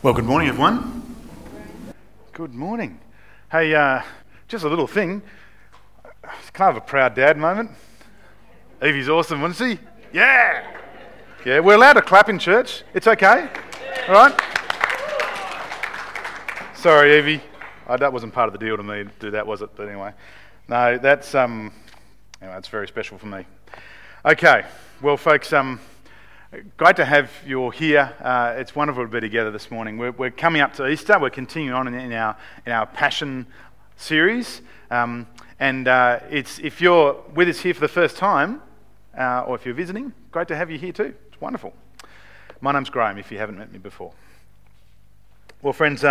Well, good morning, everyone. Good morning. Hey, just a little thing. Can I have a proud dad moment? Evie's awesome, wasn't she? Yeah! Yeah, we're allowed to clap in church. It's okay. All right? Sorry, Evie. That wasn't part of the deal to me to do that, was it? But anyway. No, that's anyway, it's very special for me. Okay. Well, folks, great to have you all here. It's wonderful to be together this morning. We're coming up to Easter. We're continuing on in our Passion series, and it's if you're with us here for the first time, or if you're visiting, great to have you here too. It's wonderful. My name's Graham, if you haven't met me before. Well, friends,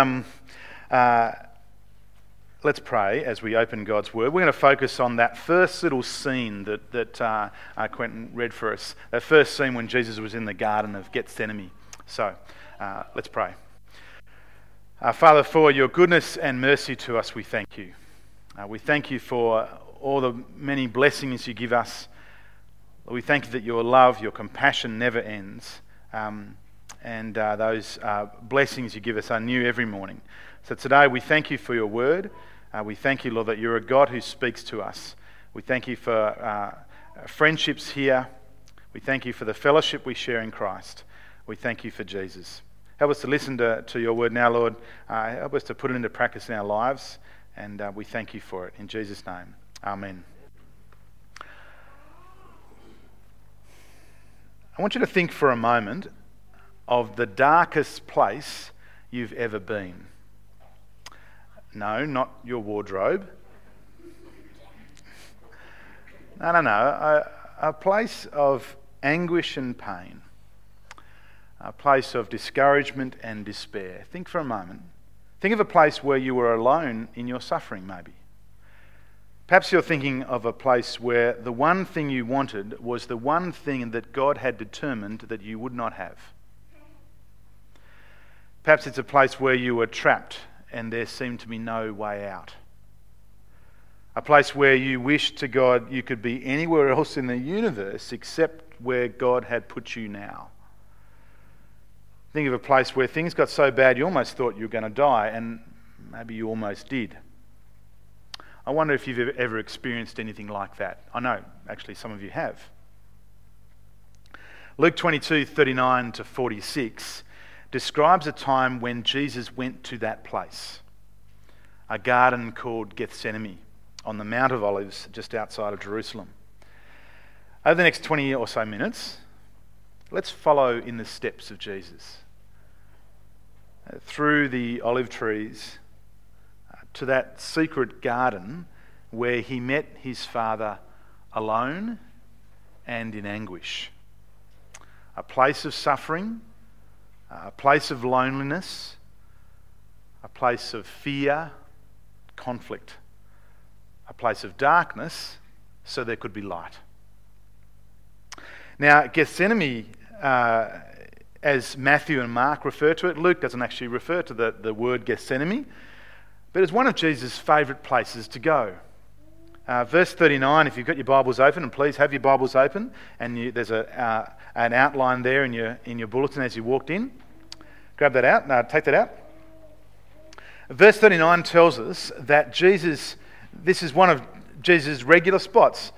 let's pray as we open God's Word. We're going to focus on that first little scene that Quentin read for us, that first scene when Jesus was in the Garden of Gethsemane. So, let's pray. Father, for your goodness and mercy to us, we thank you. We thank you for all the many blessings you give us. We thank you that your love, your compassion never ends. And those blessings you give us are new every morning. So today we thank you for your word. We thank you, Lord, that you're a God who speaks to us. We thank you for friendships here. We thank you for the fellowship we share in Christ. We thank you for Jesus. Help us to listen to your word now, Lord. Help us to put it into practice in our lives. And we thank you for it. In Jesus' name, amen. I want you to think for a moment of the darkest place you've ever been. No, not your wardrobe. No. A place of anguish and pain. A place of discouragement and despair. Think for a moment. Think of a place where you were alone in your suffering, maybe. Perhaps you're thinking of a place where the one thing you wanted was the one thing that God had determined that you would not have. Perhaps it's a place where you were trapped and there seemed to be no way out. A place where you wished to God you could be anywhere else in the universe except where God had put you now. Think of a place where things got so bad you almost thought you were going to die, and maybe you almost did. I wonder if you've ever experienced anything like that. I know, actually, some of you have. Luke 22:39-46 describes a time when Jesus went to that place, a garden called Gethsemane, on the Mount of Olives just outside of Jerusalem. Over the next 20 or so minutes, let's follow in the steps of Jesus, through the olive trees, to that secret garden where he met his Father alone and in anguish. A place of suffering, a place of loneliness, a place of fear, conflict, a place of darkness, so there could be light. Now, Gethsemane, as Matthew and Mark refer to it, Luke doesn't actually refer to the word Gethsemane, but it's one of Jesus' favourite places to go. Verse 39, if you've got your Bibles open, and please have your Bibles open, and there's an outline there in your bulletin as you walked in. Grab that out. No, take that out. Verse 39 tells us that Jesus, this is one of Jesus' regular spots.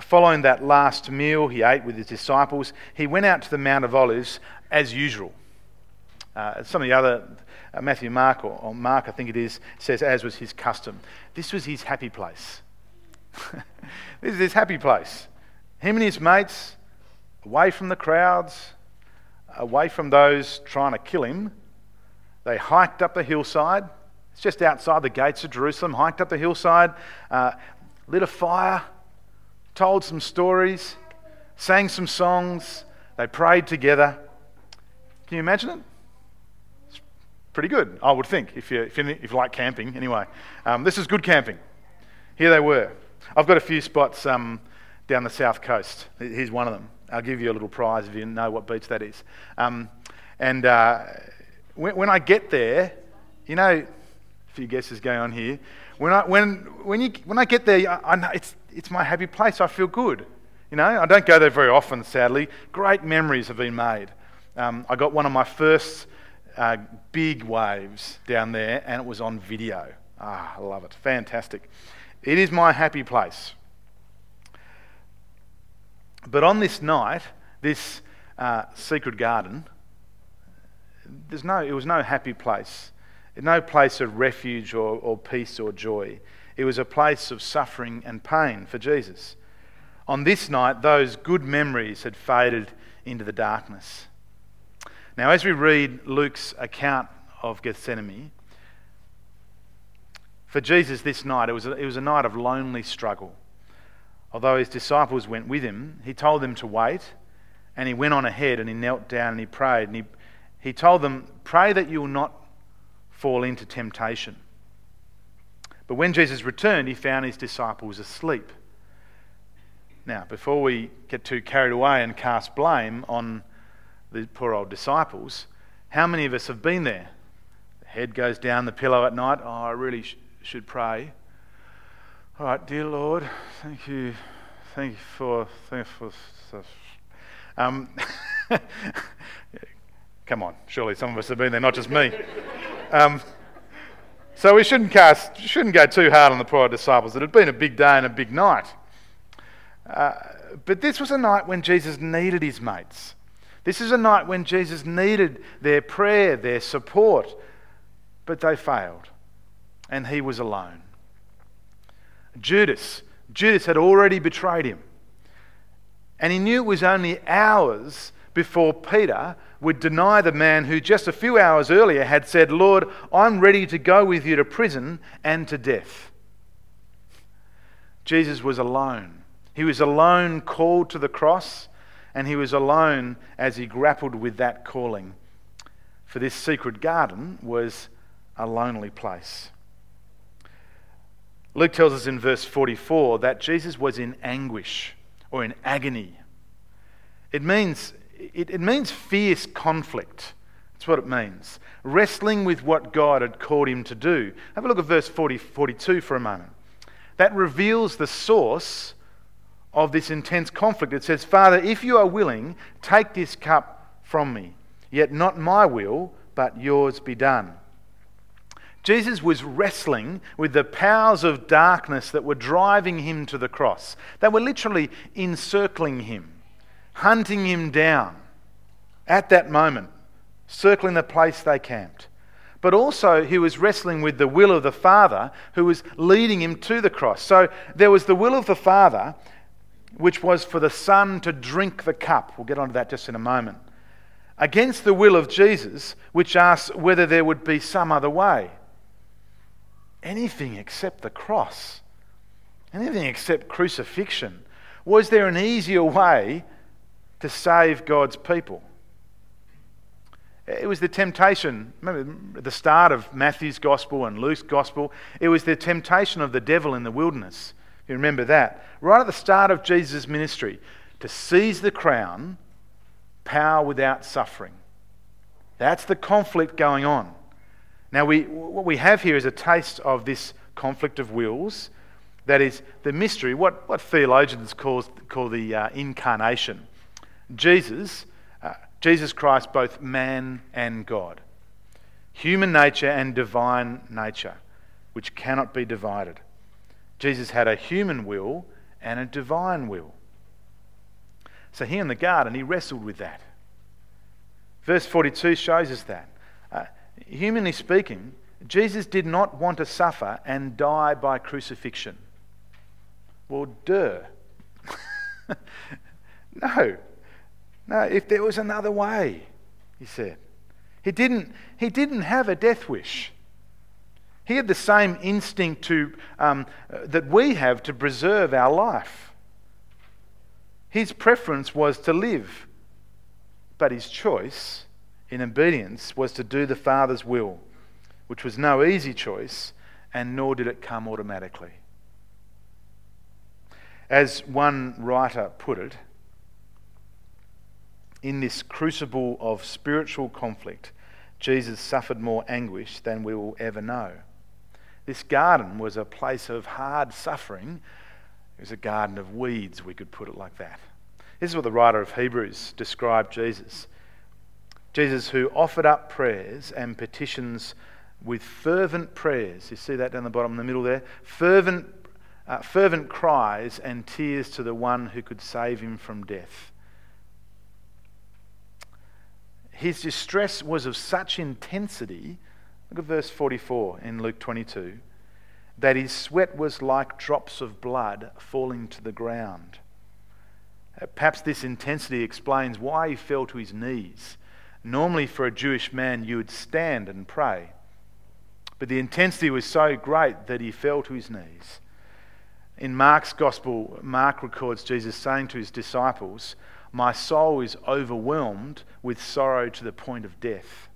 Following that last meal he ate with his disciples, he went out to the Mount of Olives as usual. Some of the other, Matthew, Mark, or Mark, I think it is, says, as was his custom. This was his happy place. This is his happy place. Him and his mates, away from the crowds, away from those trying to kill him. They hiked up the hillside. It's just outside the gates of Jerusalem. Hiked up the hillside, lit a fire, told some stories, sang some songs. They prayed together. Can you imagine it? Pretty good, I would think, if you like camping. Anyway, this is good camping. Here they were. I've got a few spots down the south coast. Here's one of them. I'll give you a little prize if you know what beach that is. When I get there, you know, a few guesses going on here. When I get there, I know it's my happy place. I feel good. You know, I don't go there very often, sadly. Great memories have been made. I got one of my first big waves down there, and it was on video. I love it. Fantastic. It is my happy place. But on this night, this secret garden, it was no happy place, no place of refuge or peace or joy. It was a place of suffering and pain for Jesus. On this night, those good memories had faded into the darkness. Now, as we read Luke's account of Gethsemane, for Jesus this night, it was a night of lonely struggle. Although his disciples went with him, he told them to wait, and he went on ahead, and he knelt down and he prayed, and he told them, "Pray that you will not fall into temptation." But when Jesus returned, he found his disciples asleep. Now, before we get too carried away and cast blame on the poor old disciples, how many of us have been there? The head goes down the pillow at night. Oh, I really should pray. All right, dear Lord, thank you for. Come on, surely some of us have been there, not just me. So we shouldn't go too hard on the poor disciples. It had been a big day and a big night. But this was a night when Jesus needed his mates. This is a night when Jesus needed their prayer, their support. But they failed. And he was alone. Judas had already betrayed him. And he knew it was only hours before Peter would deny the man who just a few hours earlier had said, "Lord, I'm ready to go with you to prison and to death." Jesus was alone. He was alone called to the cross, and he was alone as he grappled with that calling. For this secret garden was a lonely place. Luke tells us in verse 44 that Jesus was in anguish or in agony. It means fierce conflict. That's what it means. Wrestling with what God had called him to do. Have a look at verse 42 for a moment. That reveals the source of this intense conflict. It says, "Father, if you are willing, take this cup from me. Yet not my will, but yours be done." Jesus was wrestling with the powers of darkness that were driving him to the cross. They were literally encircling him, hunting him down at that moment, circling the place they camped. But also he was wrestling with the will of the Father who was leading him to the cross. So there was the will of the Father, which was for the Son to drink the cup. We'll get onto that just in a moment. Against the will of Jesus, which asks whether there would be some other way. Anything except the cross. Anything except crucifixion. Was there an easier way to save God's people? It was the temptation, remember at the start of Matthew's Gospel and Luke's Gospel, it was the temptation of the devil in the wilderness. You remember that. Right at the start of Jesus' ministry, to seize the crown, power without suffering. That's the conflict going on. Now, what we have here is a taste of this conflict of wills. That is the mystery, what theologians call the incarnation. Jesus Christ, both man and God, human nature and divine nature, which cannot be divided. Jesus had a human will and a divine will. So here in the garden, he wrestled with that. Verse 42 shows us that. Humanly speaking, Jesus did not want to suffer and die by crucifixion. Well, duh. No, if there was another way, he said. He didn't have a death wish. He had the same instinct that we have to preserve our life. His preference was to live, but his choice in obedience was to do the Father's will, which was no easy choice, and nor did it come automatically. As one writer put it, in this crucible of spiritual conflict, Jesus suffered more anguish than we will ever know. This garden was a place of hard suffering. It was a garden of weeds, we could put it like that. This is what the writer of Hebrews described Jesus. Jesus, who offered up prayers and petitions with fervent prayers. You see that down the bottom in the middle there? Fervent cries and tears to the one who could save him from death. His distress was of such intensity, look at verse 44 in Luke 22, that his sweat was like drops of blood falling to the ground. Perhaps this intensity explains why he fell to his knees. Normally for a Jewish man you would stand and pray, but the intensity was so great that he fell to his knees. In Mark's Gospel, Mark records Jesus saying to his disciples, "My soul is overwhelmed with sorrow to the point of death."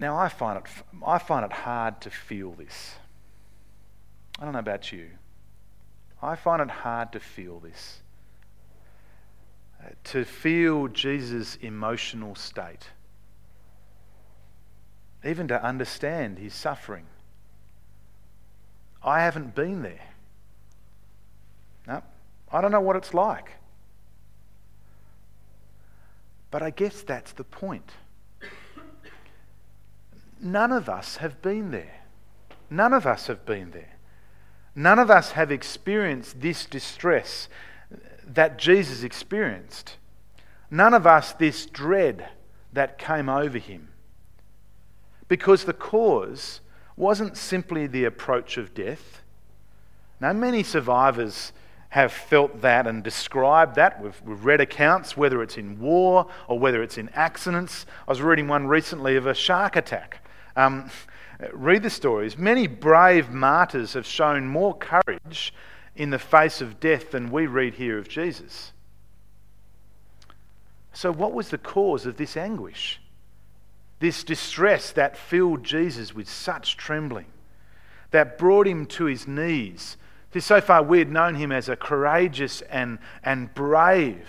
Now I find it hard to feel this. I don't know about you. I find it hard to feel this. To feel Jesus' emotional state. Even to understand his suffering. I haven't been there. No, I don't know what it's like. But I guess that's the point. None of us have been there. None of us have been there. None of us have experienced this distress that Jesus experienced. None of us this dread that came over him. Because the cause wasn't simply the approach of death. Now, many survivors have felt that and described that. We've read accounts, whether it's in war or whether it's in accidents. I was reading one recently of a shark attack. Read the stories. Many brave martyrs have shown more courage in the face of death than we read here of Jesus. So what was the cause of this anguish? This distress that filled Jesus with such trembling, that brought him to his knees. So far we had known him as a courageous and brave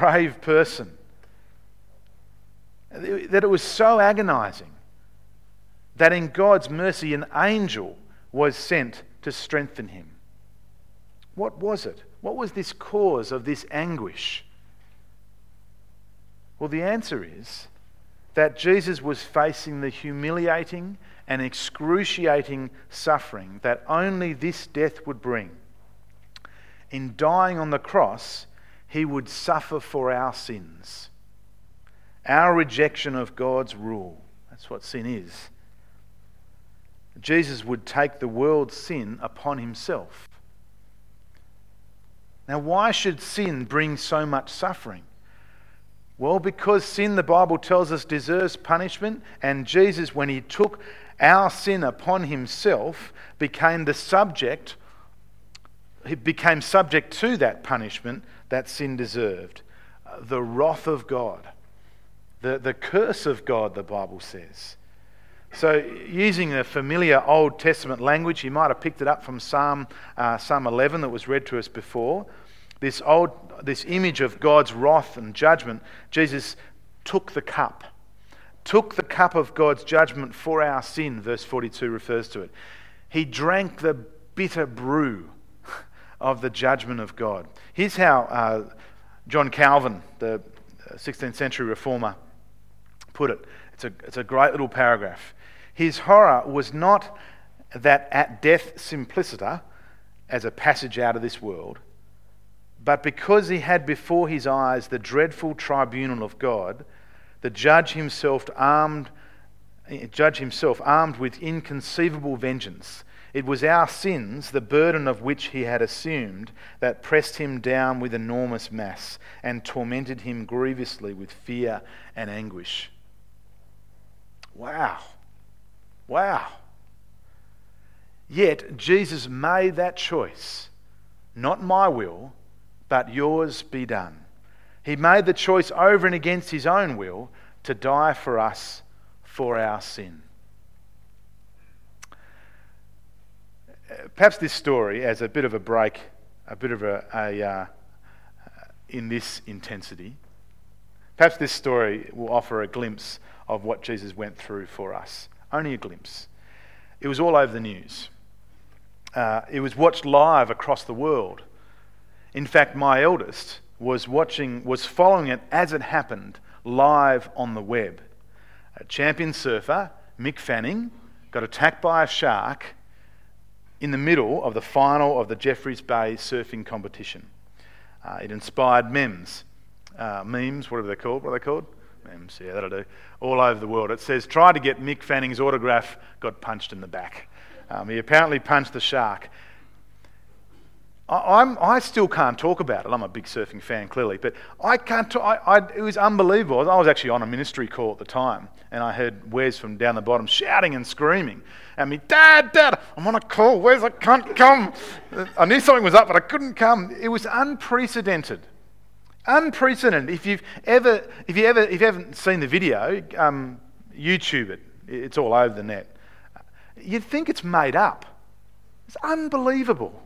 person. That it was so agonizing that in God's mercy an angel was sent to strengthen him. What was it? What was this cause of this anguish? Well, the answer is that Jesus was facing the humiliating and excruciating suffering that only this death would bring. In dying on the cross, he would suffer for our sins, our rejection of God's rule. That's what sin is. Jesus would take the world's sin upon himself. Now, why should sin bring so much suffering? Well, because sin, the Bible tells us, deserves punishment, and Jesus, when he took our sin upon himself, became subject to that punishment that sin deserved. The wrath of God. The curse of God, the Bible says. So, using the familiar Old Testament language, you might have picked it up from Psalm 11 that was read to us before. This image of God's wrath and judgment, Jesus took the cup of God's judgment for our sin, verse 42 refers to it. He drank the bitter brew of the judgment of God. Here's how John Calvin, the 16th century reformer, put it. It's a great little paragraph. His horror was not that at death simpliciter, as a passage out of this world, but because he had before his eyes the dreadful tribunal of God, the judge himself armed with inconceivable vengeance. It was our sins, the burden of which he had assumed, that pressed him down with enormous mass and tormented him grievously with fear and anguish. Wow. Yet Jesus made that choice. Not my will, but yours be done. He made the choice over and against his own will to die for us for our sin. Perhaps this story, as a bit of a break, in this intensity, perhaps this story will offer a glimpse of what Jesus went through for us. Only a glimpse. It was all over the news. It was watched live across the world. In fact, my eldest was following it as it happened, live on the web. A champion surfer, Mick Fanning, got attacked by a shark in the middle of the final of the Jeffreys Bay surfing competition. It inspired memes, whatever they're called. What are they called? Memes, yeah, that'll do. All over the world. It says, "Try to get Mick Fanning's autograph, got punched in the back." He apparently punched the shark. I still can't talk about it. I'm a big surfing fan, clearly, but I can't. It was unbelievable. I was actually on a ministry call at the time, and I heard Wes from down the bottom shouting and screaming at me, Dad, I'm on a call. Wes, I can't come. I knew something was up, but I couldn't come. It was unprecedented. Unprecedented. If you haven't seen the video, YouTube it. It's all over the net. You'd think it's made up. It's unbelievable.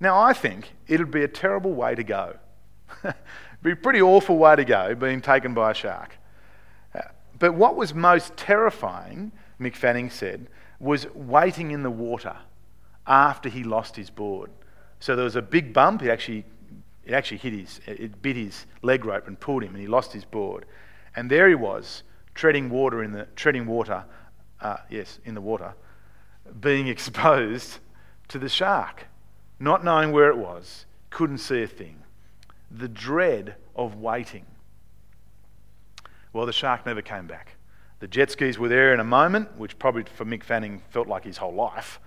Now, I think it would be a terrible way to go. It'd be a pretty awful way to go, being taken by a shark. But what was most terrifying, Mick Fanning said, was waiting in the water after he lost his board. So there was a big bump. It bit his leg rope and pulled him, and he lost his board. And there he was, treading water in the water, being exposed to the shark. Not knowing where it was, couldn't see a thing. The dread of waiting. Well, the shark never came back. The jet skis were there in a moment, which probably for Mick Fanning felt like his whole life.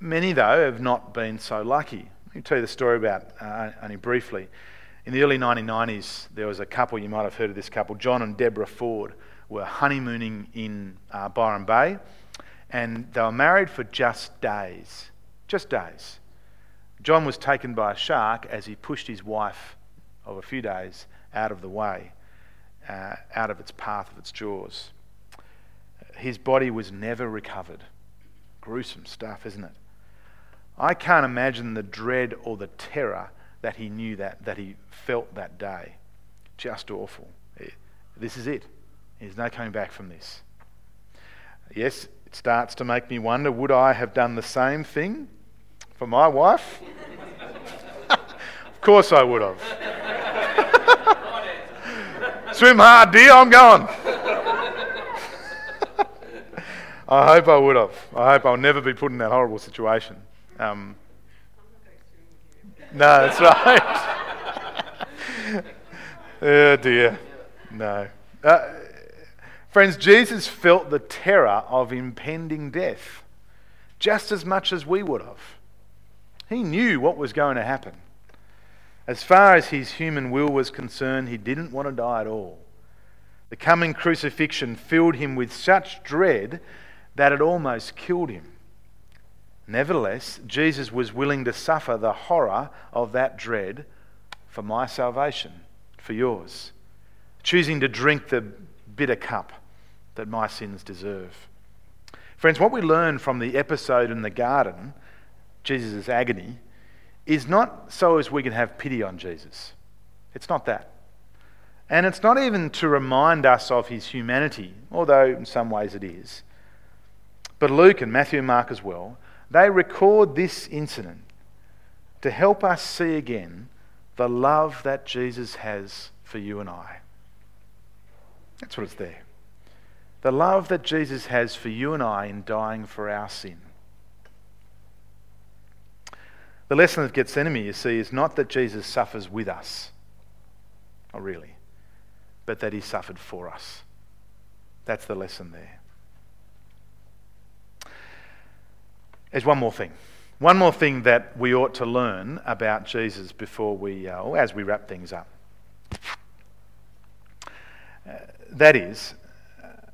Many, though, have not been so lucky. Let me tell you the story about, only briefly. In the early 1990s, there was a couple, you might have heard of this couple, John and Deborah Ford, were honeymooning in Byron Bay. And they were married for just days. John was taken by a shark as he pushed his wife of a few days out of the way, out of its path of its jaws. His body was never recovered. Gruesome stuff, isn't it? I can't imagine the dread or the terror that he knew that he felt that day. Just awful. This is it. There's no coming back from this. Yes, it starts to make me wonder, would I have done the same thing for my wife? Of course I would have. Swim hard, dear, I'm going. I hope I would have. I hope I'll never be put in that horrible situation. No, that's right. Oh dear, no. Friends, Jesus felt the terror of impending death just as much as we would have. He knew what was going to happen. As far as his human will was concerned, he didn't want to die at all. The coming crucifixion filled him with such dread that it almost killed him. Nevertheless, Jesus was willing to suffer the horror of that dread for my salvation, for yours, choosing to drink the bitter cup that my sins deserve. Friends, what we learn from the episode in the garden, Jesus' agony, is not so as we can have pity on Jesus. It's not that. And it's not even to remind us of his humanity, although in some ways it is. But Luke and Matthew and Mark as well, they record this incident to help us see again the love that Jesus has for you and I. That's what it's there. The love that Jesus has for you and I in dying for our sin. The lesson of Gethsemane, you see, is not that Jesus suffers with us, not really, but that he suffered for us. That's the lesson there. There's one more thing. One more thing that we ought to learn about Jesus before as we wrap things up. That is,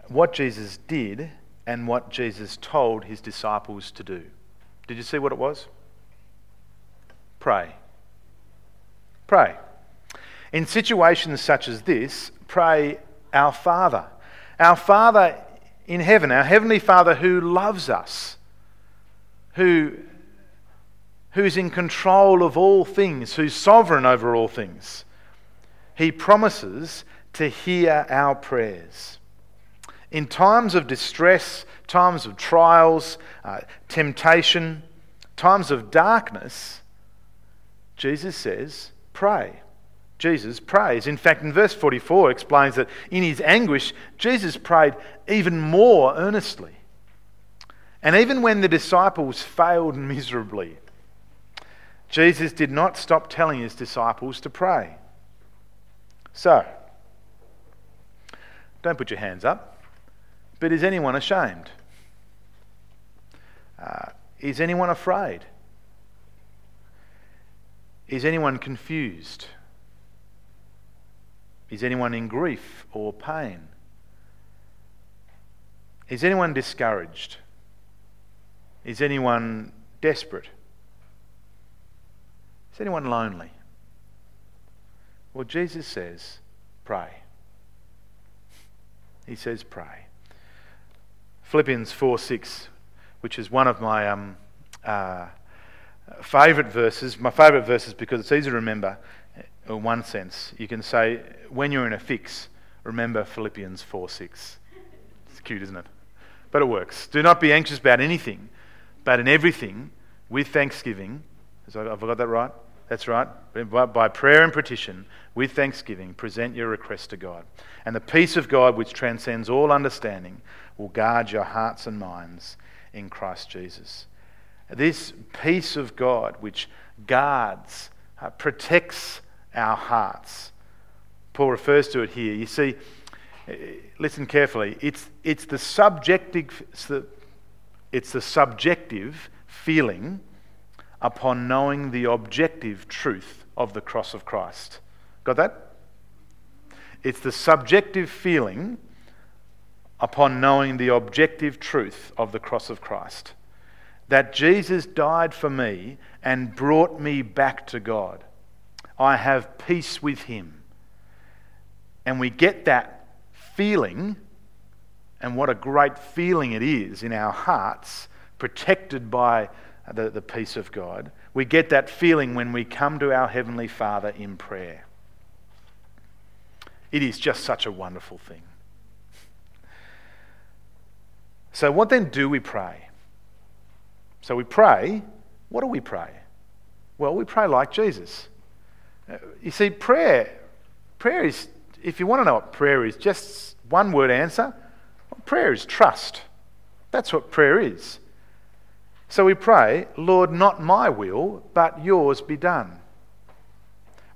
what Jesus did and what Jesus told his disciples to do. Did you see what it was? Pray. Pray. In situations such as this, pray, "Our Father." Our Father in heaven, our Heavenly Father who loves us, who's in control of all things, who's sovereign over all things. He promises to hear our prayers. In times of distress, times of trials, temptation, times of darkness, Jesus says, pray. Jesus prays. In fact, in verse 44 explains that in his anguish, Jesus prayed even more earnestly. And even when the disciples failed miserably, Jesus did not stop telling his disciples to pray. So, don't put your hands up, but is anyone ashamed? Is anyone afraid? Is anyone confused? Is anyone in grief or pain? Is anyone discouraged? Is anyone desperate? Is anyone lonely? Well, Jesus says, pray. He says, pray. Philippians 4:6, which is one of my favourite verses. My favourite verses because it's easy to remember. In one sense, you can say, when you're in a fix, remember Philippians 4:6. It's cute, isn't it? But it works. Do not be anxious about anything, but in everything, with thanksgiving, have I got that right? That's right. By prayer and petition, with thanksgiving, present your requests to God. And the peace of God, which transcends all understanding, will guard your hearts and minds in Christ Jesus. This peace of God, which guards, protects our hearts. Paul refers to it here. You see, listen carefully. It's the subjective feeling upon knowing the objective truth of the cross of Christ. Got that? It's the subjective feeling upon knowing the objective truth of the cross of Christ. That Jesus died for me and brought me back to God. I have peace with him. And we get that feeling, and what a great feeling it is in our hearts, protected by the peace of God. We get that feeling when we come to our Heavenly Father in prayer. It is just such a wonderful thing. So what then do we pray? So we pray. What do we pray? Well, we pray like Jesus. You see, prayer is, if you want to know what prayer is, just one word answer. Prayer is trust. That's what prayer is. So we pray, Lord, not my will, but yours be done.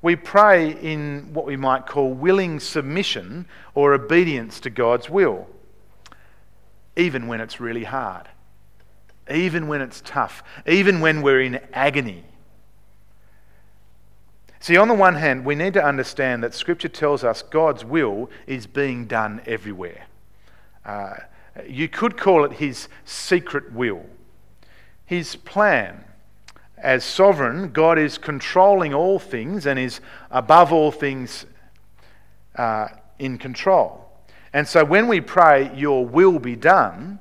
We pray in what we might call willing submission or obedience to God's will, even when it's really hard, even when it's tough, even when we're in agony. See, on the one hand, we need to understand that Scripture tells us God's will is being done everywhere. You could call it his secret will. His plan. As sovereign, God is controlling all things and is above all things in control. And so when we pray, your will be done,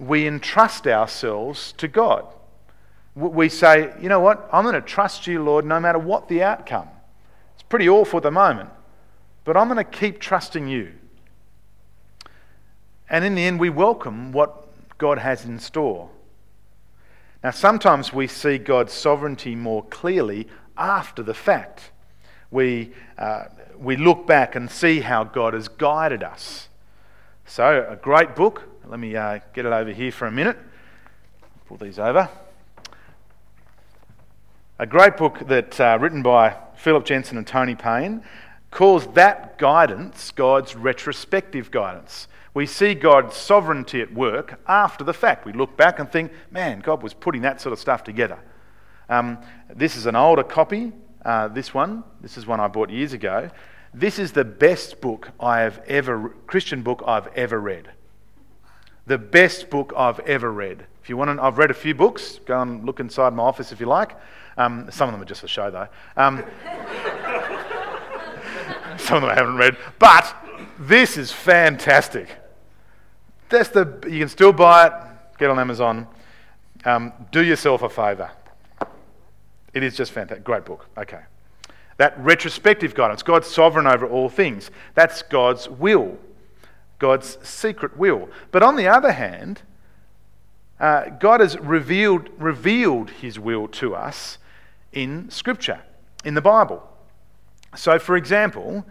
we entrust ourselves to God. We say, you know what, I'm going to trust you, Lord, no matter what the outcome. It's pretty awful at the moment, but I'm going to keep trusting you. And in the end, we welcome what God has in store. Now, sometimes we see God's sovereignty more clearly after the fact. We look back and see how God has guided us. So, a great book. Let me get it over here for a minute. Pull these over. A great book that's written by Philip Jensen and Tony Payne calls that guidance God's retrospective guidance. We see God's sovereignty at work after the fact. We look back and think, man, God was putting that sort of stuff together. This is an older copy, this is one I bought years ago. This is the best book Christian book I've ever read. The best book I've ever read. If you want to, I've read a few books. Go and look inside my office if you like. Some of them are just a show, though. Some of them I haven't read. But this is fantastic. You can still buy it. Get on Amazon. Do yourself a favour. It is just fantastic. Great book. Okay. That retrospective guidance. God's sovereign over all things. That's God's will. God's secret will. But on the other hand, God has revealed his will to us in Scripture, in the Bible. So, for example,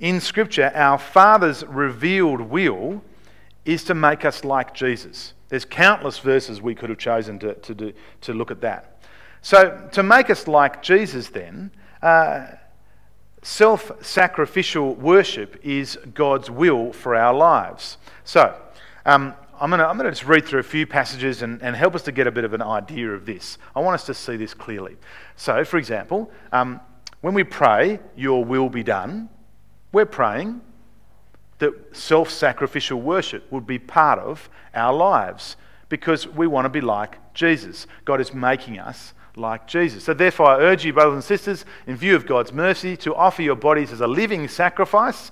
in Scripture, our Father's revealed will is to make us like Jesus. There's countless verses we could have chosen to look at that. So, to make us like Jesus, then, self-sacrificial worship is God's will for our lives. So, I'm going to just read through a few passages and help us to get a bit of an idea of this. I want us to see this clearly. So, for example, when we pray, your will be done, we're praying that self-sacrificial worship would be part of our lives because we want to be like Jesus. God is making us like Jesus. So therefore, I urge you, brothers and sisters, in view of God's mercy, to offer your bodies as a living sacrifice,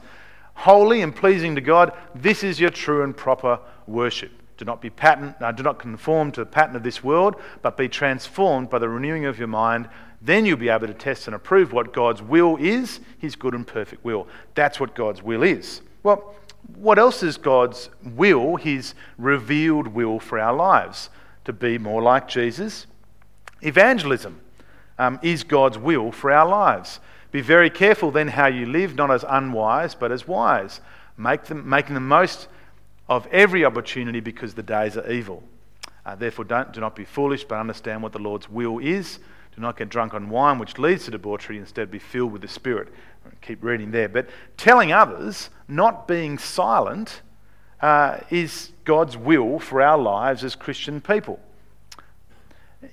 holy and pleasing to God. This is your true and proper worship. Do not conform to the pattern of this world, but be transformed by the renewing of your mind. Then you'll be able to test and approve what God's will is, his good and perfect will. That's what God's will is. Well, what else is God's will, his revealed will for our lives? To be more like Jesus. Evangelism is God's will for our lives. Be very careful then how you live, not as unwise, but as wise, making the most of every opportunity because the days are evil. Therefore, do not be foolish, but understand what the Lord's will is. Do not get drunk on wine, which leads to debauchery. Instead, be filled with the Spirit. Keep reading there. But telling others, not being silent, is God's will for our lives as Christian people.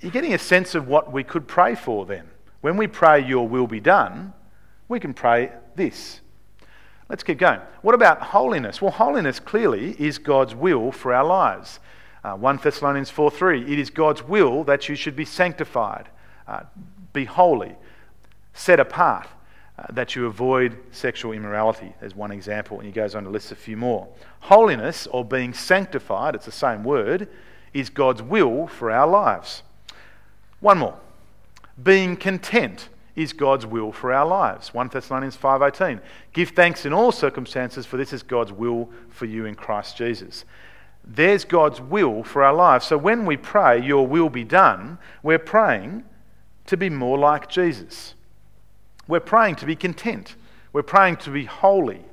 You're getting a sense of what we could pray for then. When we pray, your will be done, we can pray this. Let's keep going. What about holiness? Well, holiness clearly is God's will for our lives. 1 Thessalonians 4:3, it is God's will that you should be sanctified. Be holy, set apart, that you avoid sexual immorality. There's one example, and he goes on to list a few more. Holiness, or being sanctified, it's the same word, is God's will for our lives. One more. Being content is God's will for our lives. 1 Thessalonians 5:18. Give thanks in all circumstances, for this is God's will for you in Christ Jesus. There's God's will for our lives. So when we pray, your will be done, we're praying to be more like Jesus. We're praying to be content. We're praying to be holy,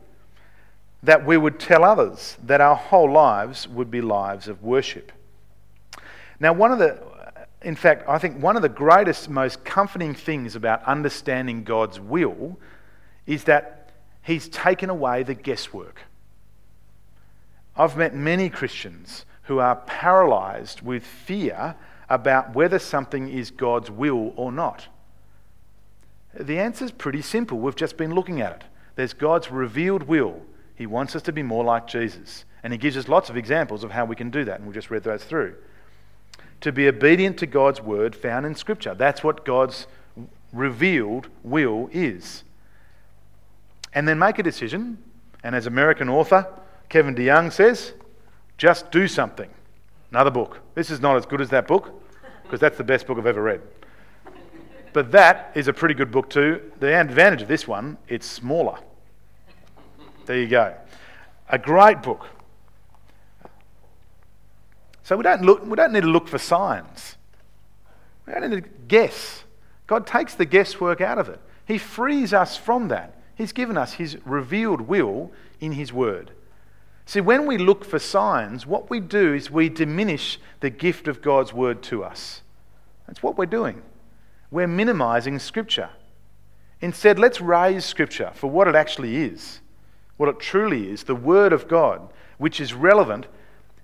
that we would tell others that our whole lives would be lives of worship. Now, I think one of the greatest, most comforting things about understanding God's will is that he's taken away the guesswork. I've met many Christians who are paralyzed with fear about whether something is God's will or not. The answer's pretty simple. We've just been looking at it. There's God's revealed will. He wants us to be more like Jesus. And he gives us lots of examples of how we can do that, and we've just read those through. To be obedient to God's word found in Scripture. That's what God's revealed will is. And then make a decision. And as American author Kevin DeYoung says, just do something. Another book. This is not as good as that book, because that's the best book I've ever read. But that is a pretty good book too. The advantage of this one, it's smaller. There you go. A great book. So we don't need to look for signs. We don't need to guess. God takes the guesswork out of it. He frees us from that. He's given us his revealed will in his word. See, when we look for signs, what we do is we diminish the gift of God's word to us. That's what we're doing. We're minimizing Scripture. Instead, let's raise Scripture for what it actually is, what it truly is, the word of God, which is relevant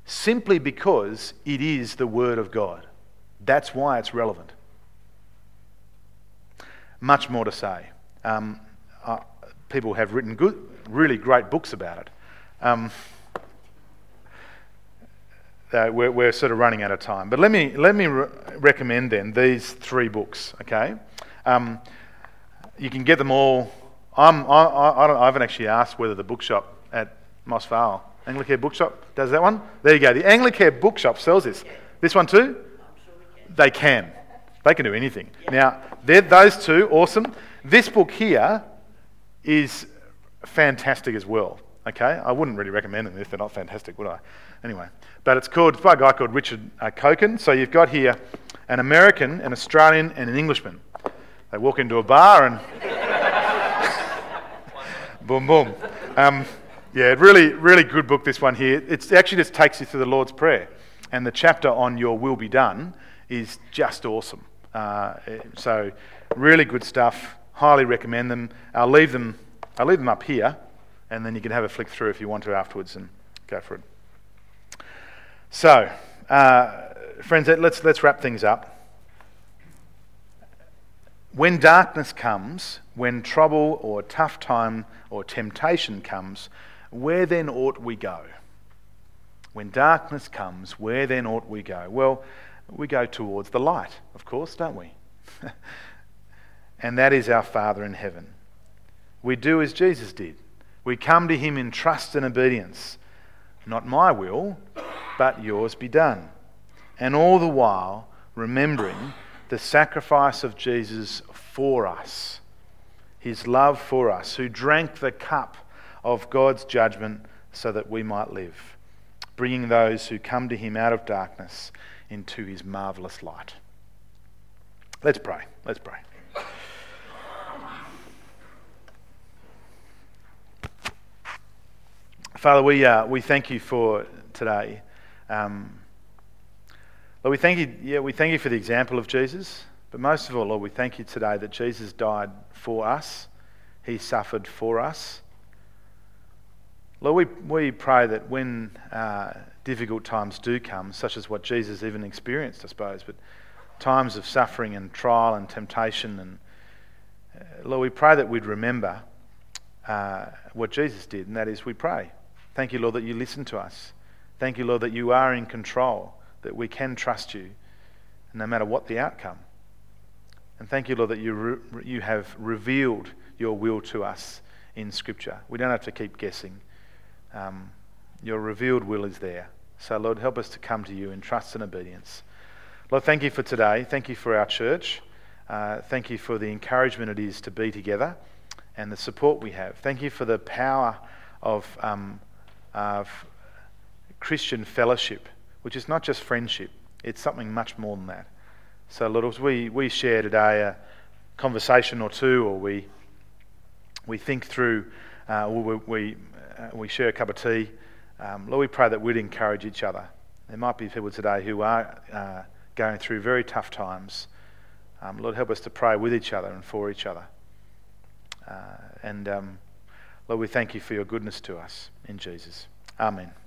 simply because it is the word of God. That's why it's relevant. Much more to say. People have written really great books about it. We're sort of running out of time, but let me recommend then these three books. Okay, you can get them all. I haven't actually asked whether the bookshop at Moss Vale, Anglicare Bookshop, does that one. There you go. The Anglicare Bookshop sells this. This one too. They can do anything. Yeah. Now those two awesome. This book here is fantastic as well. Okay, I wouldn't really recommend them if they're not fantastic, would I? Anyway, but it's by a guy called Richard Koken. So you've got here an American, an Australian, and an Englishman. They walk into a bar and boom, boom. Yeah, really, really good book, this one here. It actually just takes you through the Lord's Prayer. And the chapter on your will be done is just awesome. So really good stuff. Highly recommend them. I'll leave them up here. And then you can have a flick through if you want to afterwards and go for it. So, friends, let's wrap things up. When darkness comes, when trouble or tough time or temptation comes, where then ought we go? When darkness comes, where then ought we go? Well, we go towards the light, of course, don't we? And that is our Father in heaven. We do as Jesus did. We come to him in trust and obedience. Not my will, but yours be done. And all the while remembering the sacrifice of Jesus for us, his love for us, who drank the cup of God's judgment so that we might live, bringing those who come to him out of darkness into his marvellous light. Let's pray. Father, we thank you for today. Lord, we thank you for the example of Jesus, but most of all, Lord, we thank you today that Jesus died for us. He suffered for us. Lord, we pray that when difficult times do come, such as what Jesus even experienced, I suppose, but times of suffering and trial and temptation, and Lord, we pray that we'd remember what Jesus did, and that is we pray. Thank you, Lord, that you listen to us. Thank you, Lord, that you are in control, that we can trust you no matter what the outcome. And thank you, Lord, that you have revealed your will to us in Scripture. We don't have to keep guessing. Your revealed will is there. So, Lord, help us to come to you in trust and obedience. Lord, thank you for today. Thank you for our church. Thank you for the encouragement it is to be together and the support we have. Thank you for the power of Christian fellowship, which is not just friendship, it's something much more than that. So Lord, as we share today a conversation or two, or we think through, or we share a cup of tea, Lord, we pray that we'd encourage each other. There might be people today who are going through very tough times. Lord, help us to pray with each other and for each other. And Lord, we thank you for your goodness to us in Jesus. Amen.